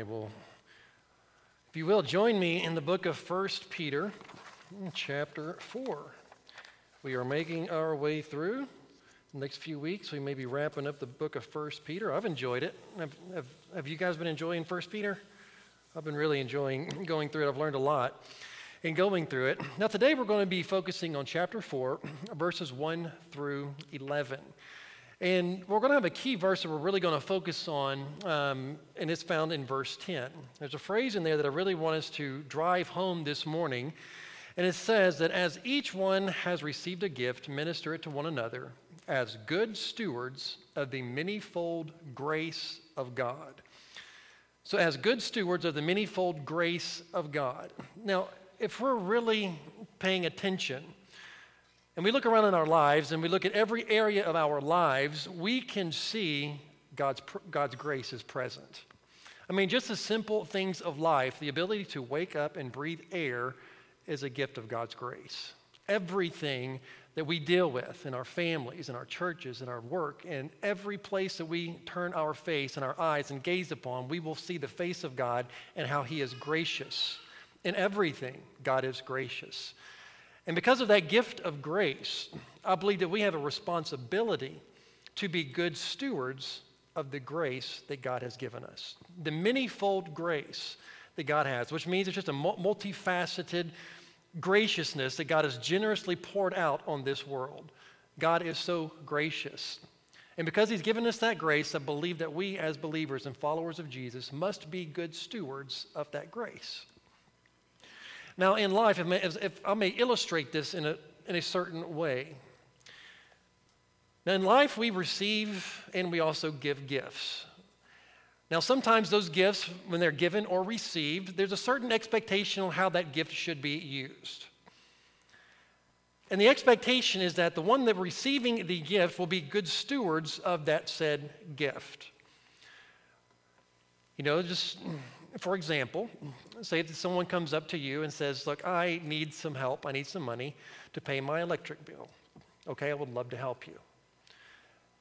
If you will, join me in the book of 1 Peter, chapter 4. We are making our way through. The next few weeks, we may be wrapping up the book of 1 Peter. I've enjoyed it. Have you guys been enjoying 1 Peter? I've been really enjoying going through it. I've learned a lot in going through it. Now, today we're going to be focusing on chapter 4, verses 1 through 11. And we're going to have a key verse that we're really going to focus on, and it's found in verse 10. There's a phrase in there that I really want us to drive home this morning, and it says that as each one has received a gift, minister it to one another as good stewards of the manifold grace of God. So as good stewards of the manifold grace of God. Now, if we're really paying attention, and we look around in our lives, and we look at every area of our lives, we can see God's grace is present. I mean, just the simple things of life, the ability to wake up and breathe air is a gift of God's grace. Everything that we deal with in our families, in our churches, in our work, and every place that we turn our face and our eyes and gaze upon, we will see the face of God and how He is gracious. In everything, God is gracious. And because of that gift of grace, I believe that we have a responsibility to be good stewards of the grace that God has given us. The manifold grace that God has, which means it's just a multifaceted graciousness that God has generously poured out on this world. God is so gracious. And because He's given us that grace, I believe that we as believers and followers of Jesus must be good stewards of that grace. Now, in life, if I may illustrate this in a certain way. Now, in life, we receive and we also give gifts. Now, sometimes those gifts, when they're given or received, there's a certain expectation on how that gift should be used. And the expectation is that the one that receiving the gift will be good stewards of that said gift. You know, just... for example, say that someone comes up to you and says, look, I need some help. I need some money to pay my electric bill. Okay, I would love to help you.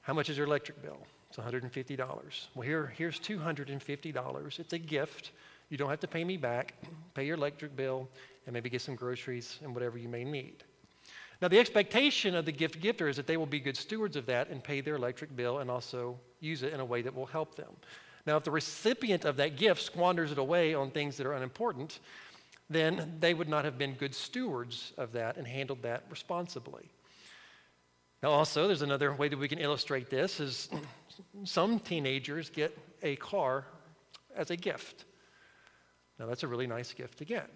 How much is your electric bill? It's $150. Well, here's $250. It's a gift. You don't have to pay me back. Pay your electric bill and maybe get some groceries and whatever you may need. Now, the expectation of the gift giver is that they will be good stewards of that and pay their electric bill and also use it in a way that will help them. Now, if the recipient of that gift squanders it away on things that are unimportant, then they would not have been good stewards of that and handled that responsibly. Now, also, there's another way that we can illustrate this is some teenagers get a car as a gift. Now, that's a really nice gift to get.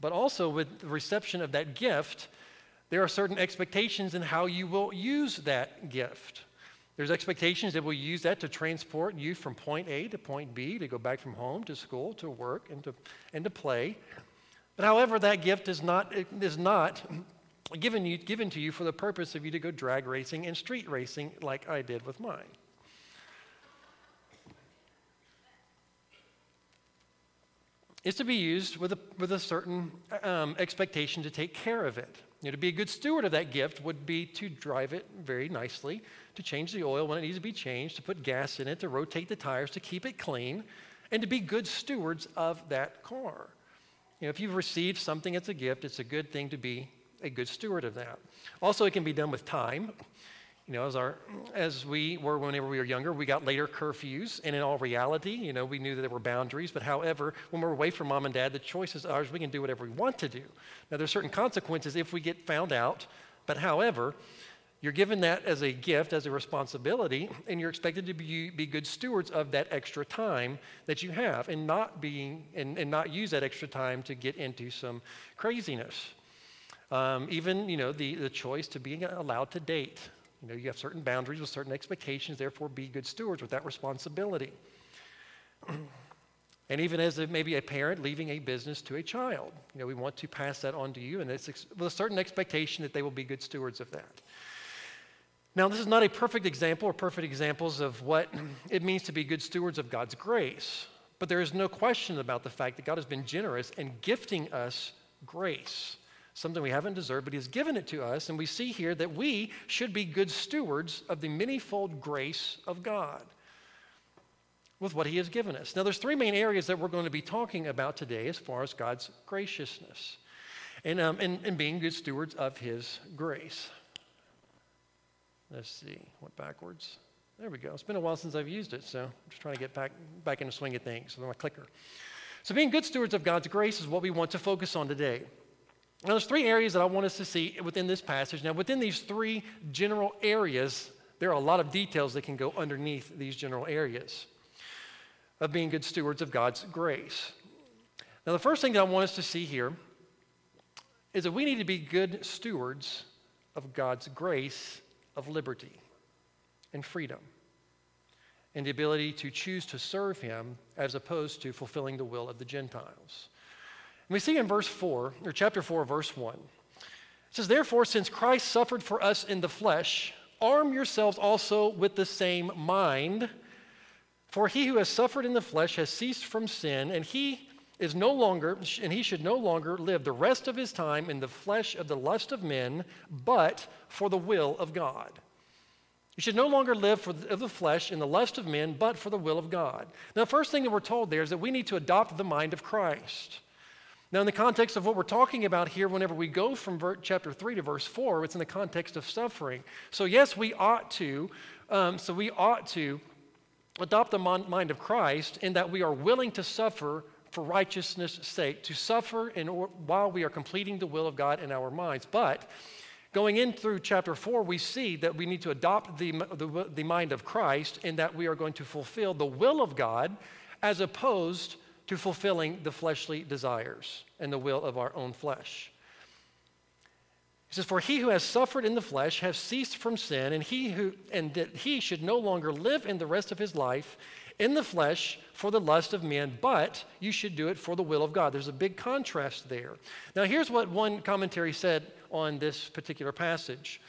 But also, with the reception of that gift, there are certain expectations in how you will use that gift. There's expectations that we'll use that to transport you from point A to point B, to go back from home to school to work and to play. But however, that gift is not given to you for the purpose of you to go drag racing and street racing like I did with mine. It's to be used with a certain expectation to take care of it. You know, to be a good steward of that gift would be to drive it very nicely, to change the oil when it needs to be changed, to put gas in it, to rotate the tires, to keep it clean, and to be good stewards of that car. You know, if you've received something as a gift, it's a good thing to be a good steward of that. Also, it can be done with time. You know, as we were whenever we were younger, we got later curfews, and in all reality, you know, we knew that there were boundaries, but however, when we're away from mom and dad, the choice is ours. We can do whatever we want to do. Now, there's certain consequences if we get found out, but however, you're given that as a gift, as a responsibility, and you're expected to be good stewards of that extra time that you have and not use that extra time to get into some craziness. Even, you know, the choice to being allowed to date. You know, you have certain boundaries with certain expectations, therefore be good stewards with that responsibility. And even as maybe a parent leaving a business to a child, you know, we want to pass that on to you, and it's with a certain expectation that they will be good stewards of that. Now, this is not a perfect example or perfect examples of what it means to be good stewards of God's grace, but there is no question about the fact that God has been generous in gifting us grace. Something we haven't deserved, but He has given it to us, and we see here that we should be good stewards of the manifold grace of God. with what he has given us. Now, there's three main areas that we're going to be talking about today as far as God's graciousness and being good stewards of his grace. Let's see, went backwards. There we go. It's been a while since I've used it, so I'm just trying to get back in the swing of things with my clicker. So being good stewards of God's grace is what we want to focus on today. Now, there's three areas that I want us to see within this passage. Now, within these three general areas, there are a lot of details that can go underneath these general areas of being good stewards of God's grace. Now, the first thing that I want us to see here is that we need to be good stewards of God's grace of liberty and freedom and the ability to choose to serve him as opposed to fulfilling the will of the Gentiles. And we see in verse 4, or chapter 4, verse 1, it says, "Therefore, since Christ suffered for us in the flesh, arm yourselves also with the same mind, for he who has suffered in the flesh has ceased from sin, and he should no longer live the rest of his time in the flesh of the lust of men, but for the will of God." You should no longer live of the flesh in the lust of men, but for the will of God. Now, the first thing that we're told there is that we need to adopt the mind of Christ. Now, in the context of what we're talking about here, whenever we go from chapter 3 to verse 4, it's in the context of suffering. So yes, we ought to adopt the mind of Christ in that we are willing to suffer for righteousness' sake, to suffer while we are completing the will of God in our minds. But going in through chapter 4, we see that we need to adopt the mind of Christ in that we are going to fulfill the will of God as opposed to fulfilling the fleshly desires and the will of our own flesh. He says, "For he who has suffered in the flesh has ceased from sin, and that he should no longer live in the rest of his life in the flesh for the lust of men, but you should do it for the will of God." There's a big contrast there. Now, here's what one commentary said on this particular passage.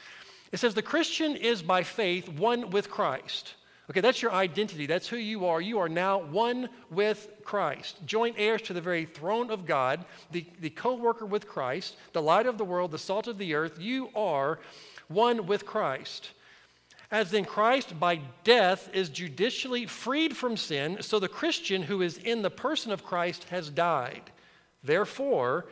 It says, "The Christian is by faith one with Christ." Okay, that's your identity. That's who you are. You are now one with Christ, joint heirs to the very throne of God, the co-worker with Christ, the light of the world, the salt of the earth. You are one with Christ. "As then Christ by death is judicially freed from sin, so the Christian who is in the person of Christ has died. Therefore,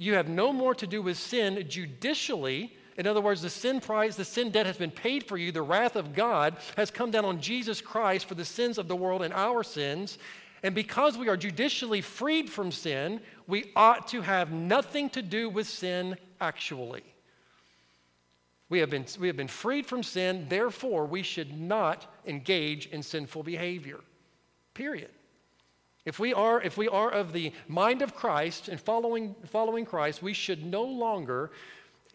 you have no more to do with sin judicially." In other words, the sin price, the sin debt has been paid for you. The wrath of God has come down on Jesus Christ for the sins of the world and our sins. And because we are judicially freed from sin, we ought to have nothing to do with sin actually. We have been freed from sin, therefore we should not engage in sinful behavior. Period. If we are of the mind of Christ and following Christ, we should no longer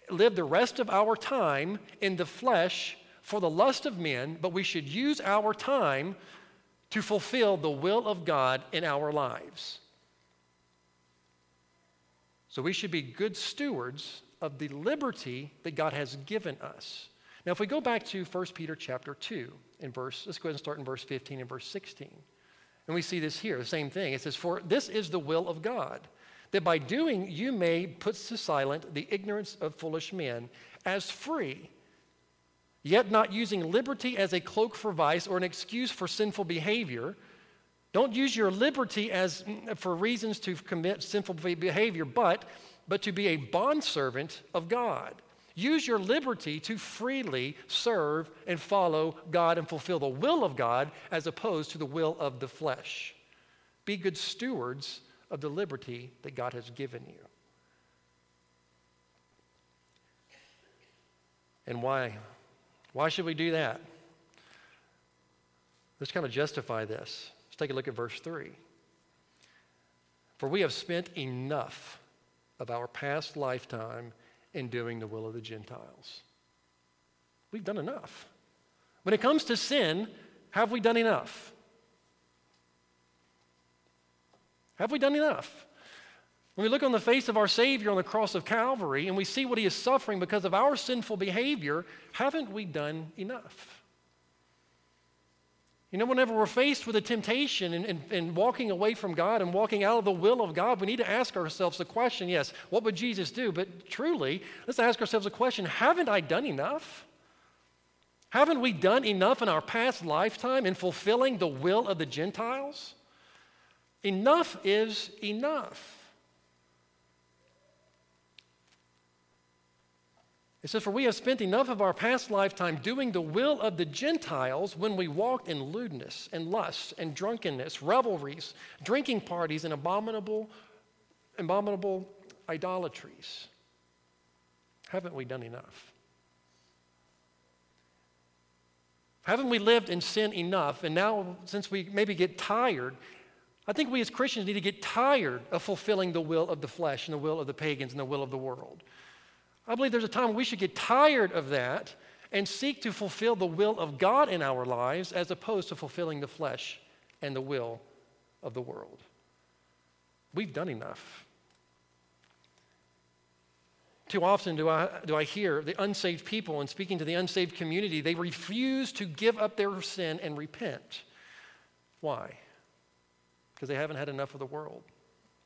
live the rest of our time in the flesh for the lust of men, but we should use our time to fulfill the will of God in our lives. So we should be good stewards of the liberty that God has given us. Now, if we go back to 1 Peter chapter 2, let's go ahead and start in verse 15 and verse 16. And we see this here, the same thing. It says, "For this is the will of God, that by doing you may put to silent the ignorance of foolish men as free, yet not using liberty as a cloak for vice or an excuse for sinful behavior." Don't use your liberty for reasons to commit sinful behavior, but to be a bondservant of God. Use your liberty to freely serve and follow God and fulfill the will of God as opposed to the will of the flesh. Be good stewards of the liberty that God has given you. And why should we do that? Let's kind of justify this. Let's take a look at verse 3. "For we have spent enough of our past lifetime in doing the will of the Gentiles." We've done enough. When it comes to sin, have we done enough? Have we done enough? When we look on the face of our Savior on the cross of Calvary and we see what he is suffering because of our sinful behavior, haven't we done enough? You know, whenever we're faced with a temptation and walking away from God and walking out of the will of God, we need to ask ourselves the question, yes, what would Jesus do? But truly, let's ask ourselves the question, haven't I done enough? Haven't we done enough in our past lifetime in fulfilling the will of the Gentiles? Enough is enough. It says, for we have spent enough of our past lifetime doing the will of the Gentiles when we walked in lewdness and lust and drunkenness, revelries, drinking parties, and abominable idolatries. Haven't we done enough? Haven't we lived in sin enough? And now, since we maybe get tired, I think we as Christians need to get tired of fulfilling the will of the flesh and the will of the pagans and the will of the world. I believe there's a time we should get tired of that and seek to fulfill the will of God in our lives as opposed to fulfilling the flesh and the will of the world. We've done enough. Too often do I hear the unsaved people, and speaking to the unsaved community, they refuse to give up their sin and repent. Why? Because they haven't had enough of the world.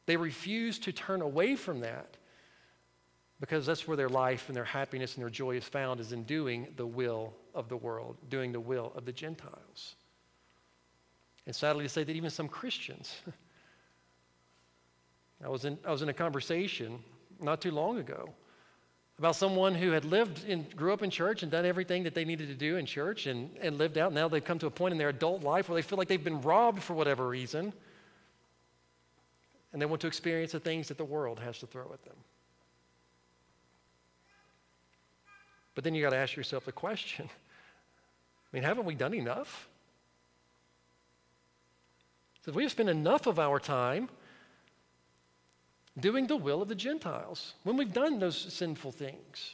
They refuse to turn away from that, because that's where their life and their happiness and their joy is found, is in doing the will of the world, doing the will of the Gentiles. And sadly to say that even some Christians, I was in a conversation not too long ago about someone who had grew up in church and done everything that they needed to do in church and lived out. Now they've come to a point in their adult life where they feel like they've been robbed for whatever reason, and they want to experience the things that the world has to throw at them. But then you got to ask yourself the question, I mean, haven't we done enough? So we've spent enough of our time doing the will of the Gentiles when we've done those sinful things.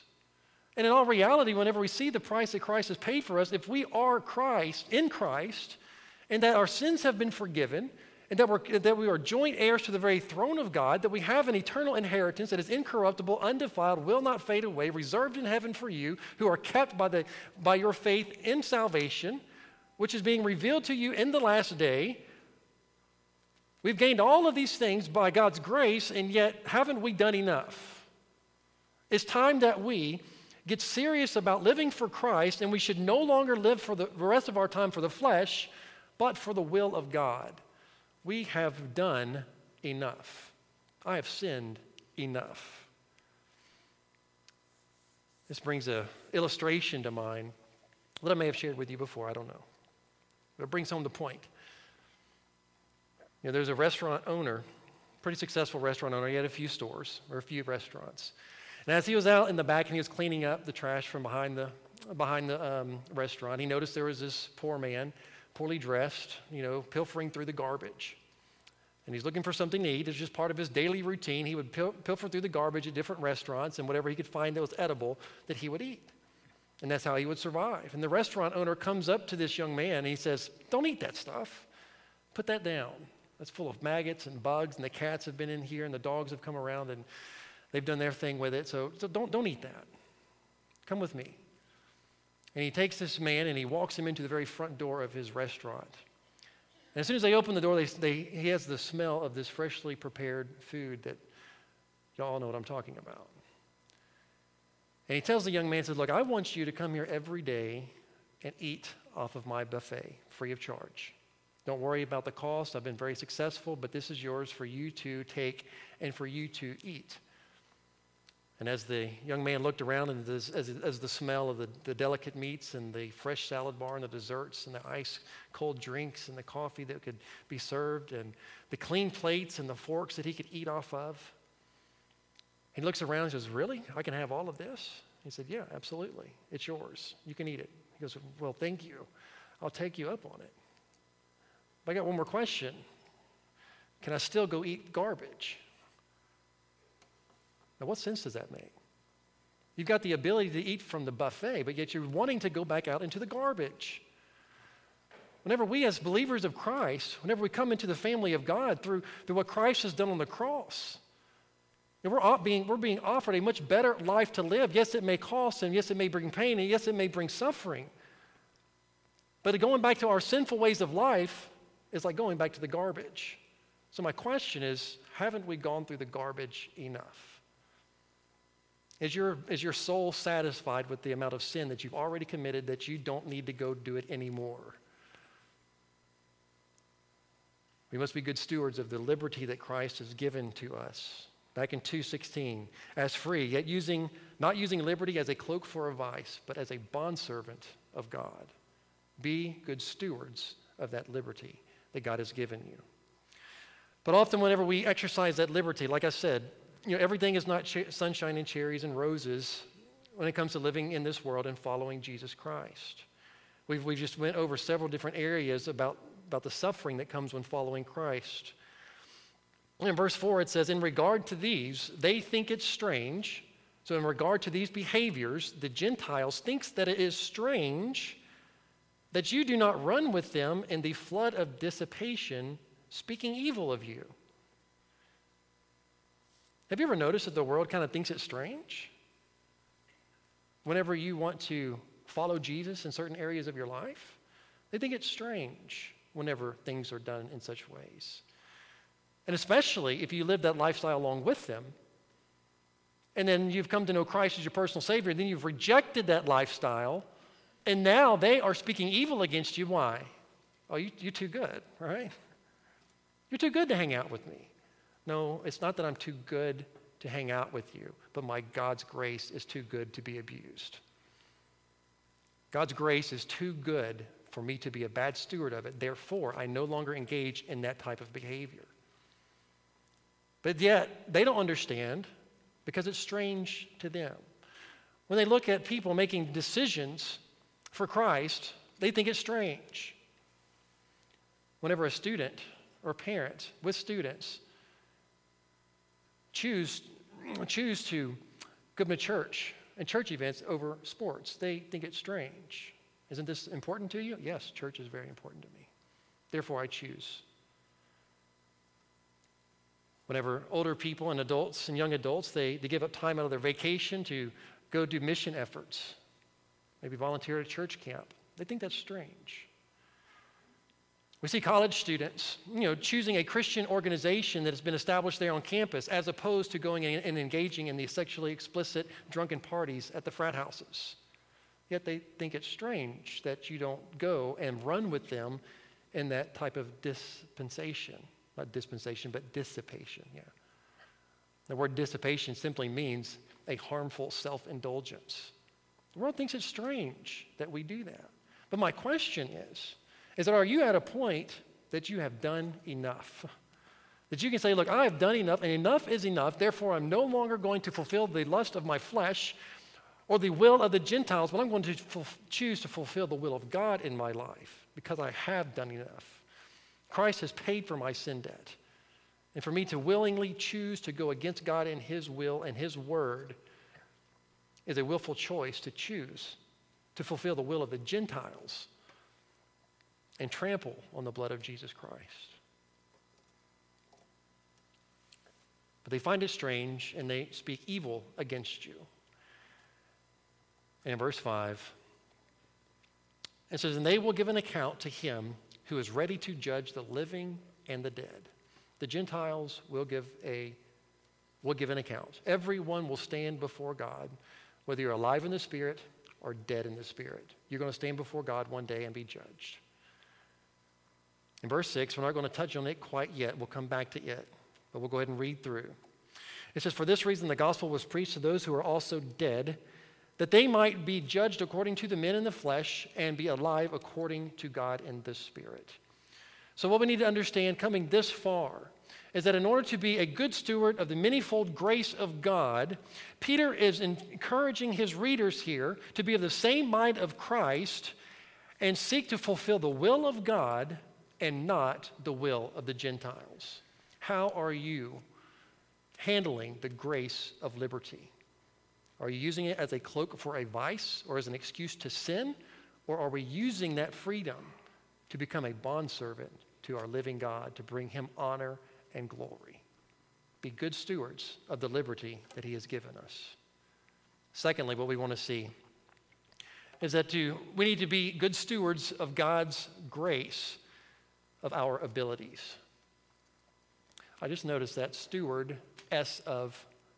And in all reality, whenever we see the price that Christ has paid for us, if we are in Christ, and that our sins have been forgiven, and that we are joint heirs to the very throne of God, that we have an eternal inheritance that is incorruptible, undefiled, will not fade away, reserved in heaven for you, who are kept by your faith in salvation, which is being revealed to you in the last day. We've gained all of these things by God's grace, and yet haven't we done enough? It's time that we get serious about living for Christ, and we should no longer live for the rest of our time for the flesh, but for the will of God. We have done enough. I have sinned enough. This brings an illustration to mind that I may have shared with you before, I don't know. But it brings home the point. You know, there's a restaurant owner, pretty successful restaurant owner. He had a few restaurants. And as he was out in the back and he was cleaning up the trash from behind the restaurant, he noticed there was this poor man, poorly dressed, pilfering through the garbage. And he's looking for something to eat. It's just part of his daily routine. He would pilfer through the garbage at different restaurants, and whatever he could find that was edible that he would eat. And that's how he would survive. And the restaurant owner comes up to this young man and he says, "Don't eat that stuff. Put that down. That's full of maggots and bugs, and the cats have been in here, and the dogs have come around, and they've done their thing with it. So don't eat that. Come with me." And he takes this man and he walks him into the very front door of his restaurant. And as soon as they open the door, he has the smell of this freshly prepared food that y'all know what I'm talking about. And he tells the young man, says, "Look, I want you to come here every day and eat off of my buffet, free of charge. Don't worry about the cost. I've been very successful, but this is yours for you to take and for you to eat." And as the young man looked around, and as the smell of the delicate meats and the fresh salad bar and the desserts and the ice cold drinks and the coffee that could be served and the clean plates and the forks that he could eat off of, he looks around and says, "Really? I can have all of this?" He said, "Yeah, absolutely. It's yours. You can eat it." He goes, "Well, thank you. I'll take you up on it. But I got one more question. Can I still go eat garbage?" Now, what sense does that make? You've got the ability to eat from the buffet, but yet you're wanting to go back out into the garbage. Whenever we as believers of Christ, whenever we come into the family of God through what Christ has done on the cross, and we're being offered a much better life to live. Yes, it may cost, and yes, it may bring pain, and yes, it may bring suffering. But going back to our sinful ways of life is like going back to the garbage. So my question is, haven't we gone through the garbage enough? Is your soul satisfied with the amount of sin that you've already committed that you don't need to go do it anymore? We must be good stewards of the liberty that Christ has given to us. Back in 2:16, as free, yet not using liberty as a cloak for a vice, but as a bondservant of God. Be good stewards of that liberty that God has given you. But often whenever we exercise that liberty, like I said, everything is not sunshine and cherries and roses when it comes to living in this world and following Jesus Christ. We've just went over several different areas about the suffering that comes when following Christ. In verse 4, it says, in regard to these, they think it's strange. So in regard to these behaviors, the Gentiles thinks that it is strange that you do not run with them in the flood of dissipation, speaking evil of you. Have you ever noticed that the world kind of thinks it's strange? Whenever you want to follow Jesus in certain areas of your life, they think it's strange whenever things are done in such ways. And especially if you live that lifestyle along with them, and then you've come to know Christ as your personal Savior, and then you've rejected that lifestyle, and now they are speaking evil against you. Why? Oh, you're too good, right? You're too good to hang out with me. No, it's not that I'm too good to hang out with you, but my God's grace is too good to be abused. God's grace is too good for me to be a bad steward of it. Therefore, I no longer engage in that type of behavior. But yet, they don't understand because it's strange to them. When they look at people making decisions for Christ, they think it's strange. Whenever a student or parent with students choose to go to church and church events over sports, they think it's strange. Isn't this important to you? Yes, church is very important to me. Therefore, I choose. Whenever older people and adults and young adults, they give up time out of their vacation to go do mission efforts, maybe volunteer at a church camp, they think that's strange. We see college students, choosing a Christian organization that has been established there on campus as opposed to going and engaging in the sexually explicit drunken parties at the frat houses. Yet they think it's strange that you don't go and run with them in that type of dispensation. Not dispensation, but dissipation, yeah. The word dissipation simply means a harmful self-indulgence. The world thinks it's strange that we do that. But my question is that are you at a point that you have done enough? That you can say, look, I have done enough, and enough is enough, therefore I'm no longer going to fulfill the lust of my flesh or the will of the Gentiles, but I'm going to choose to fulfill the will of God in my life because I have done enough. Christ has paid for my sin debt. And for me to willingly choose to go against God and His will and His word is a willful choice to choose to fulfill the will of the Gentiles and trample on the blood of Jesus Christ. But they find it strange, and they speak evil against you. And in verse 5, it says, and they will give an account to Him who is ready to judge the living and the dead. The Gentiles will give an account. Everyone will stand before God, whether you're alive in the Spirit or dead in the Spirit. You're going to stand before God one day and be judged. In verse 6, we're not going to touch on it quite yet. We'll come back to it, but we'll go ahead and read through. It says, for this reason the gospel was preached to those who are also dead, that they might be judged according to the men in the flesh and be alive according to God in the Spirit. So what we need to understand coming this far is that in order to be a good steward of the manifold grace of God, Peter is encouraging his readers here to be of the same mind of Christ and seek to fulfill the will of God and not the will of the Gentiles. How are you handling the grace of liberty? Are you using it as a cloak for a vice or as an excuse to sin? Or are we using that freedom to become a bondservant to our living God, to bring Him honor and glory? Be good stewards of the liberty that He has given us. Secondly, what we want to see is that we need to be good stewards of God's grace, of our abilities. I just noticed that steward, S of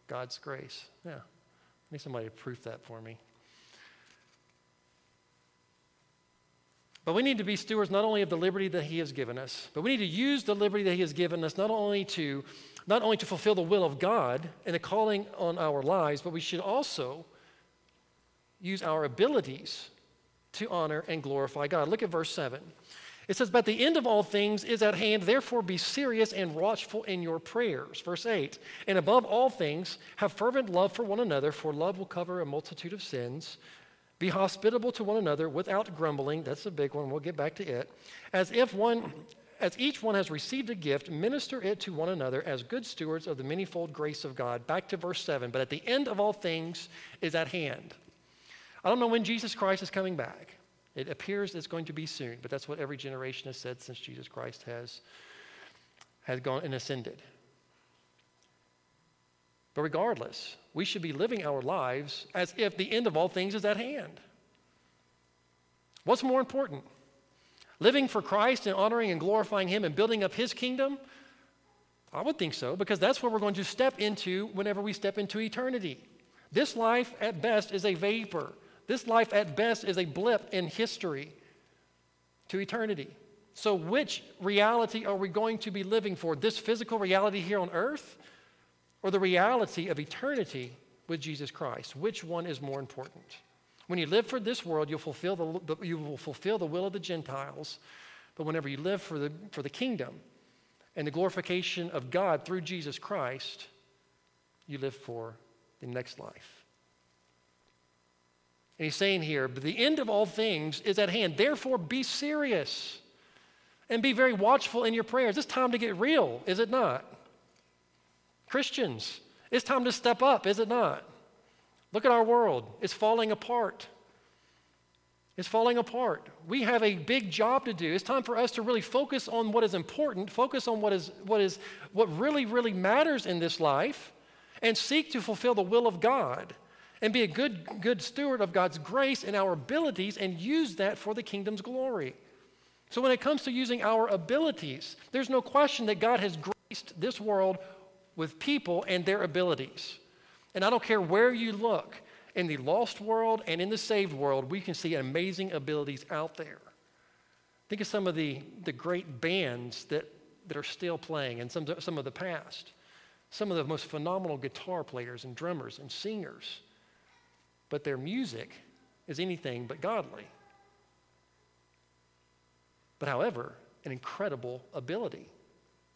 God's grace. Yeah, Maybe somebody proof that for me. But we need to be stewards not only of the liberty that he has given us, but we need to use the liberty that he has given us not only to fulfill the will of God and the calling on our lives, but we should also use our abilities to honor and glorify God. Look at verse 7. It says, "But the end of all things is at hand, therefore be serious and watchful in your prayers." Verse 8, "And above all things, have fervent love for one another, for love will cover a multitude of sins. Be hospitable to one another without grumbling." That's a big one. We'll get back to it. As each one has received a gift, minister it to one another as good stewards of the manifold grace of God." Back to verse 7. "But at the end of all things is at hand." I don't know when Jesus Christ is coming back. It appears it's going to be soon, but that's what every generation has said since Jesus Christ has gone and ascended. But regardless, we should be living our lives as if the end of all things is at hand. What's more important? Living for Christ and honoring and glorifying him and building up his kingdom? I would think so, because that's what we're going to step into whenever we step into eternity. This life at best is a vapor. This life at best is a blip in history to eternity. So which reality are we going to be living for? This physical reality here on earth or the reality of eternity with Jesus Christ? Which one is more important? When you live for this world, you will fulfill the will of the Gentiles. But whenever you live for the kingdom and the glorification of God through Jesus Christ, you live for the next life. And he's saying here, "But the end of all things is at hand. Therefore, be serious and be very watchful in your prayers." It's time to get real, is it not? Christians, it's time to step up, is it not? Look at our world. It's falling apart. It's falling apart. We have a big job to do. It's time for us to really focus on what is important, focus on what really, really matters in this life, and seek to fulfill the will of God and be a good steward of God's grace and our abilities and use that for the kingdom's glory. So when it comes to using our abilities, there's no question that God has graced this world with people and their abilities. And I don't care where you look, in the lost world and in the saved world, we can see amazing abilities out there. Think of some of the great bands that are still playing and some of the past. Some of the most phenomenal guitar players and drummers and singers. But their music is anything but godly. But however, an incredible ability.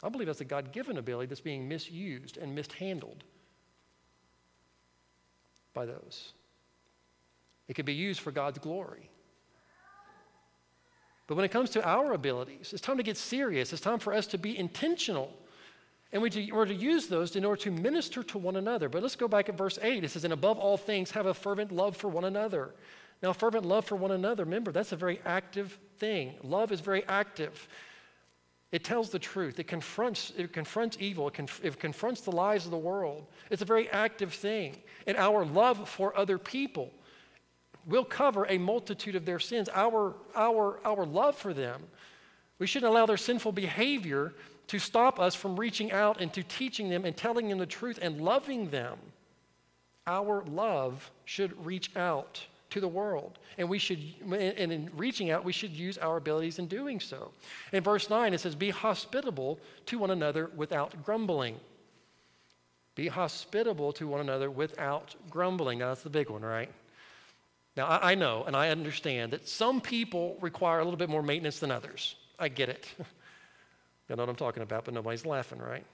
I believe that's a God-given ability that's being misused and mishandled by those. It could be used for God's glory. But when it comes to our abilities, it's time to get serious. It's time for us to be intentional. And we're to use those in order to minister to one another. But let's go back at verse 8. It says, "And above all things, have a fervent love for one another." Now, fervent love for one another, remember, that's a very active thing. Love is very active. It tells the truth. It confronts evil. It confronts the lies of the world. It's a very active thing. And our love for other people will cover a multitude of their sins. Our love for them. We shouldn't allow their sinful behavior to stop us from reaching out and to teaching them and telling them the truth and loving them. Our love should reach out to the world, and in reaching out, we should use our abilities in doing so. In verse 9, it says, "Be hospitable to one another without grumbling." Be hospitable to one another without grumbling. Now, that's the big one, right? Now, I know and I understand that some people require a little bit more maintenance than others. I get it. You know what I'm talking about, but nobody's laughing, right?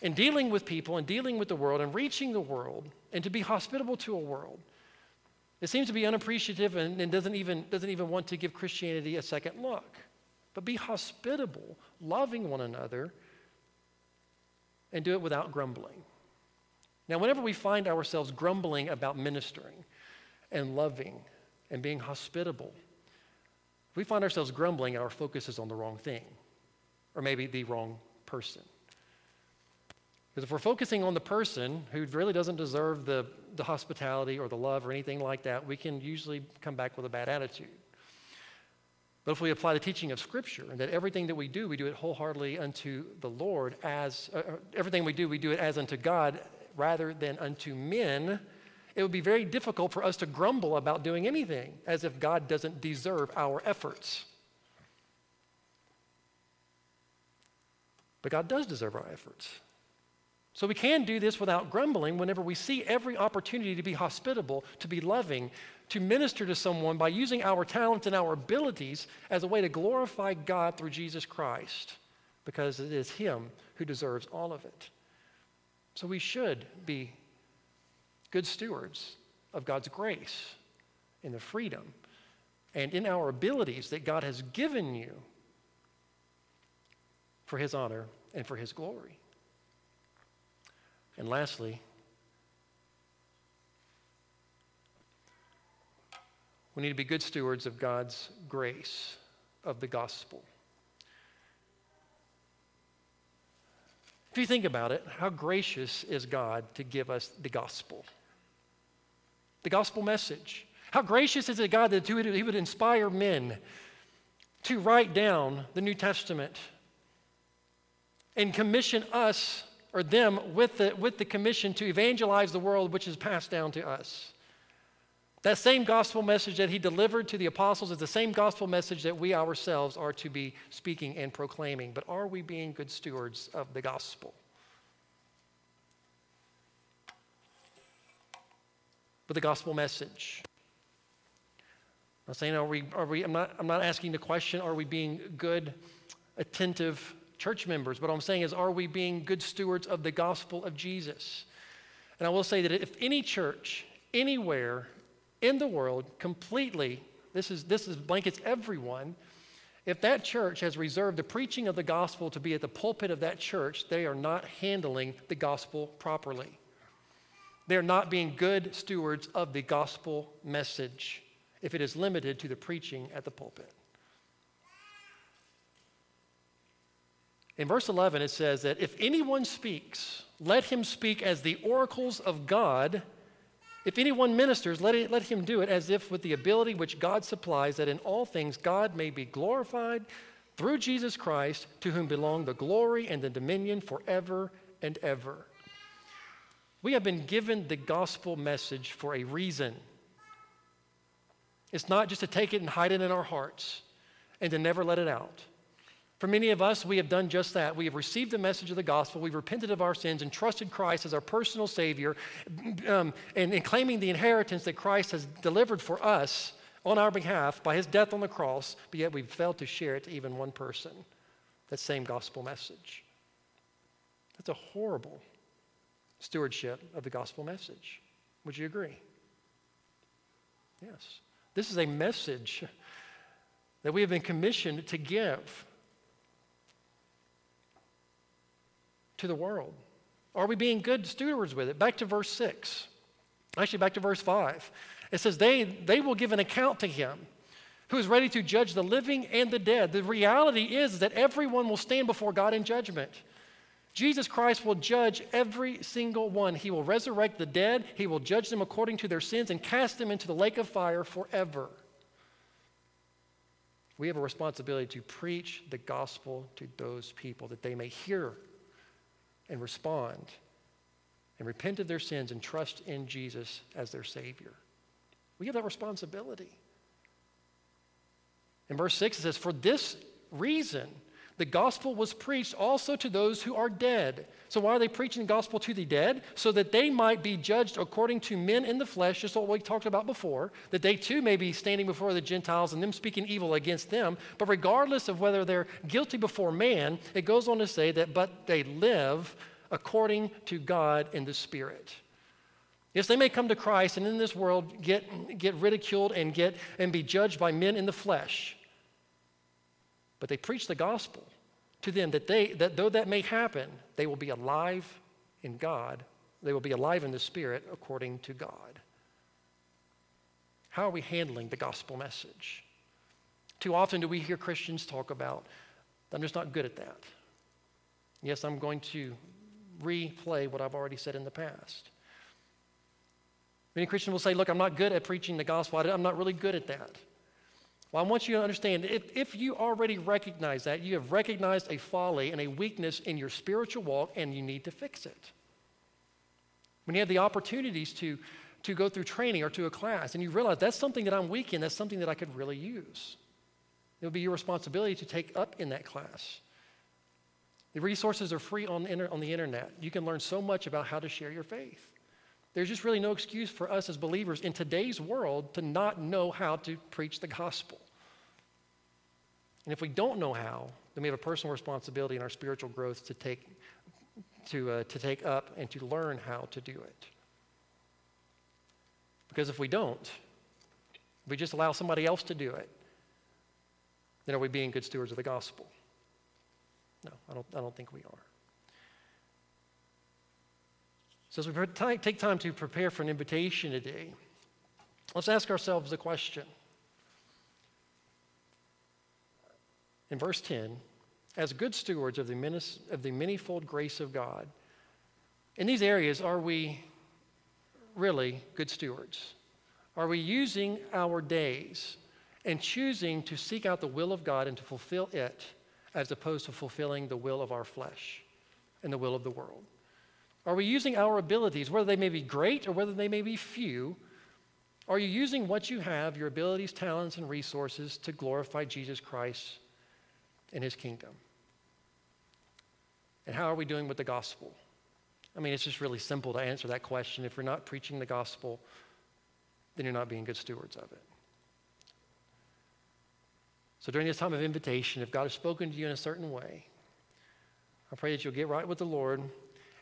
In dealing with people and dealing with the world and reaching the world and to be hospitable to a world that seems to be unappreciative and doesn't even want to give Christianity a second look. But be hospitable, loving one another, and do it without grumbling. Now, whenever we find ourselves grumbling about ministering and loving and being hospitable, if we find ourselves grumbling, our focus is on the wrong thing or maybe the wrong person. Because if we're focusing on the person who really doesn't deserve the hospitality or the love or anything like that, we can usually come back with a bad attitude. But if we apply the teaching of Scripture, and that everything that we do it wholeheartedly unto the Lord, as everything we do it as unto God rather than unto men, it would be very difficult for us to grumble about doing anything, as if God doesn't deserve our efforts. But God does deserve our efforts. So we can do this without grumbling whenever we see every opportunity to be hospitable, to be loving, to minister to someone by using our talents and our abilities as a way to glorify God through Jesus Christ, because it is Him who deserves all of it. So we should be good stewards of God's grace in the freedom and in our abilities that God has given you for His honor and for His glory. And lastly, we need to be good stewards of God's grace, of the gospel. If you think about it, how gracious is God to give us the gospel message? How gracious is it, God, that He would inspire men to write down the New Testament and commission us or them with the commission to evangelize the world, which is passed down to us. That same gospel message that He delivered to the apostles is the same gospel message that we ourselves are to be speaking and proclaiming. But are we being good stewards of the gospel? But the gospel message. I'm not saying I'm not asking the question, are we being good, attentive church members? What I'm saying is, are we being good stewards of the gospel of Jesus? And I will say that if any church, anywhere in the world, completely, this is blankets everyone, if that church has reserved the preaching of the gospel to be at the pulpit of that church, they are not handling the gospel properly. They're not being good stewards of the gospel message if it is limited to the preaching at the pulpit. In verse 11, it says that if anyone speaks, let him speak as the oracles of God. If anyone ministers, let him do it as if with the ability which God supplies, that in all things God may be glorified through Jesus Christ, to whom belong the glory and the dominion forever and ever. We have been given the gospel message for a reason. It's not just to take it and hide it in our hearts and to never let it out. For many of us, we have done just that. We have received the message of the gospel. We've repented of our sins and trusted Christ as our personal Savior, and claiming the inheritance that Christ has delivered for us on our behalf by His death on the cross, but yet we've failed to share it to even one person, that same gospel message. That's a horrible stewardship of the gospel message. Would you agree? Yes. This is a message that we have been commissioned to give to the world. Are we being good stewards with it? Back to verse 6. Actually, back to verse 5. It says, they will give an account to Him who is ready to judge the living and the dead. The reality is that everyone will stand before God in judgment. Jesus Christ will judge every single one. He will resurrect the dead. He will judge them according to their sins and cast them into the lake of fire forever. We have a responsibility to preach the gospel to those people, that they may hear and respond and repent of their sins and trust in Jesus as their Savior. We have that responsibility. In verse 6, it says, for this reason the gospel was preached also to those who are dead. So why are they preaching the gospel to the dead? So that they might be judged according to men in the flesh, just what we talked about before, that they too may be standing before the Gentiles and them speaking evil against them. But regardless of whether they're guilty before man, it goes on to say that but they live according to God in the Spirit. Yes, they may come to Christ and in this world get ridiculed and be judged by men in the flesh. But they preach the gospel to them that though that may happen, they will be alive in God. They will be alive in the Spirit according to God. How are we handling the gospel message? Too often do we hear Christians talk about, I'm just not good at that. Yes, I'm going to replay what I've already said in the past. Many Christians will say, look, I'm not good at preaching the gospel. I'm not really good at that. Well, I want you to understand, if you already recognize that, you have recognized a folly and a weakness in your spiritual walk, and you need to fix it. When you have the opportunities to go through training or to a class, and you realize that's something that I'm weak in, that's something that I could really use, it would be your responsibility to take up in that class. The resources are free on the internet. You can learn so much about how to share your faith. There's just really no excuse for us as believers in today's world to not know how to preach the gospel. And if we don't know how, then we have a personal responsibility in our spiritual growth to take up and to learn how to do it. Because if we don't, if we just allow somebody else to do it, then are we being good stewards of the gospel? No, I don't think we are. So as we take time to prepare for an invitation today, let's ask ourselves the question. In verse 10, as good stewards of the manifold grace of God, in these areas, are we really good stewards? Are we using our days and choosing to seek out the will of God and to fulfill it as opposed to fulfilling the will of our flesh and the will of the world? Are we using our abilities, whether they may be great or whether they may be few? Are you using what you have, your abilities, talents, and resources to glorify Jesus Christ and his kingdom? And how are we doing with the gospel? I mean, it's just really simple to answer that question. If you're not preaching the gospel, then you're not being good stewards of it. So during this time of invitation, if God has spoken to you in a certain way, I pray that you'll get right with the Lord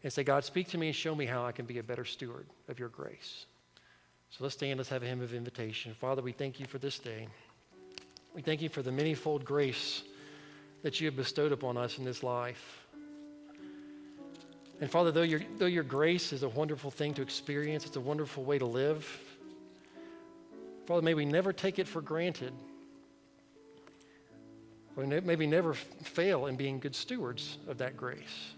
and say, God, speak to me and show me how I can be a better steward of your grace. So let's stand, let's have a hymn of invitation. Father, we thank you for this day. We thank you for the manifold grace that you have bestowed upon us in this life. And Father, though your grace is a wonderful thing to experience, it's a wonderful way to live, Father, may we never take it for granted. May we never fail in being good stewards of that grace.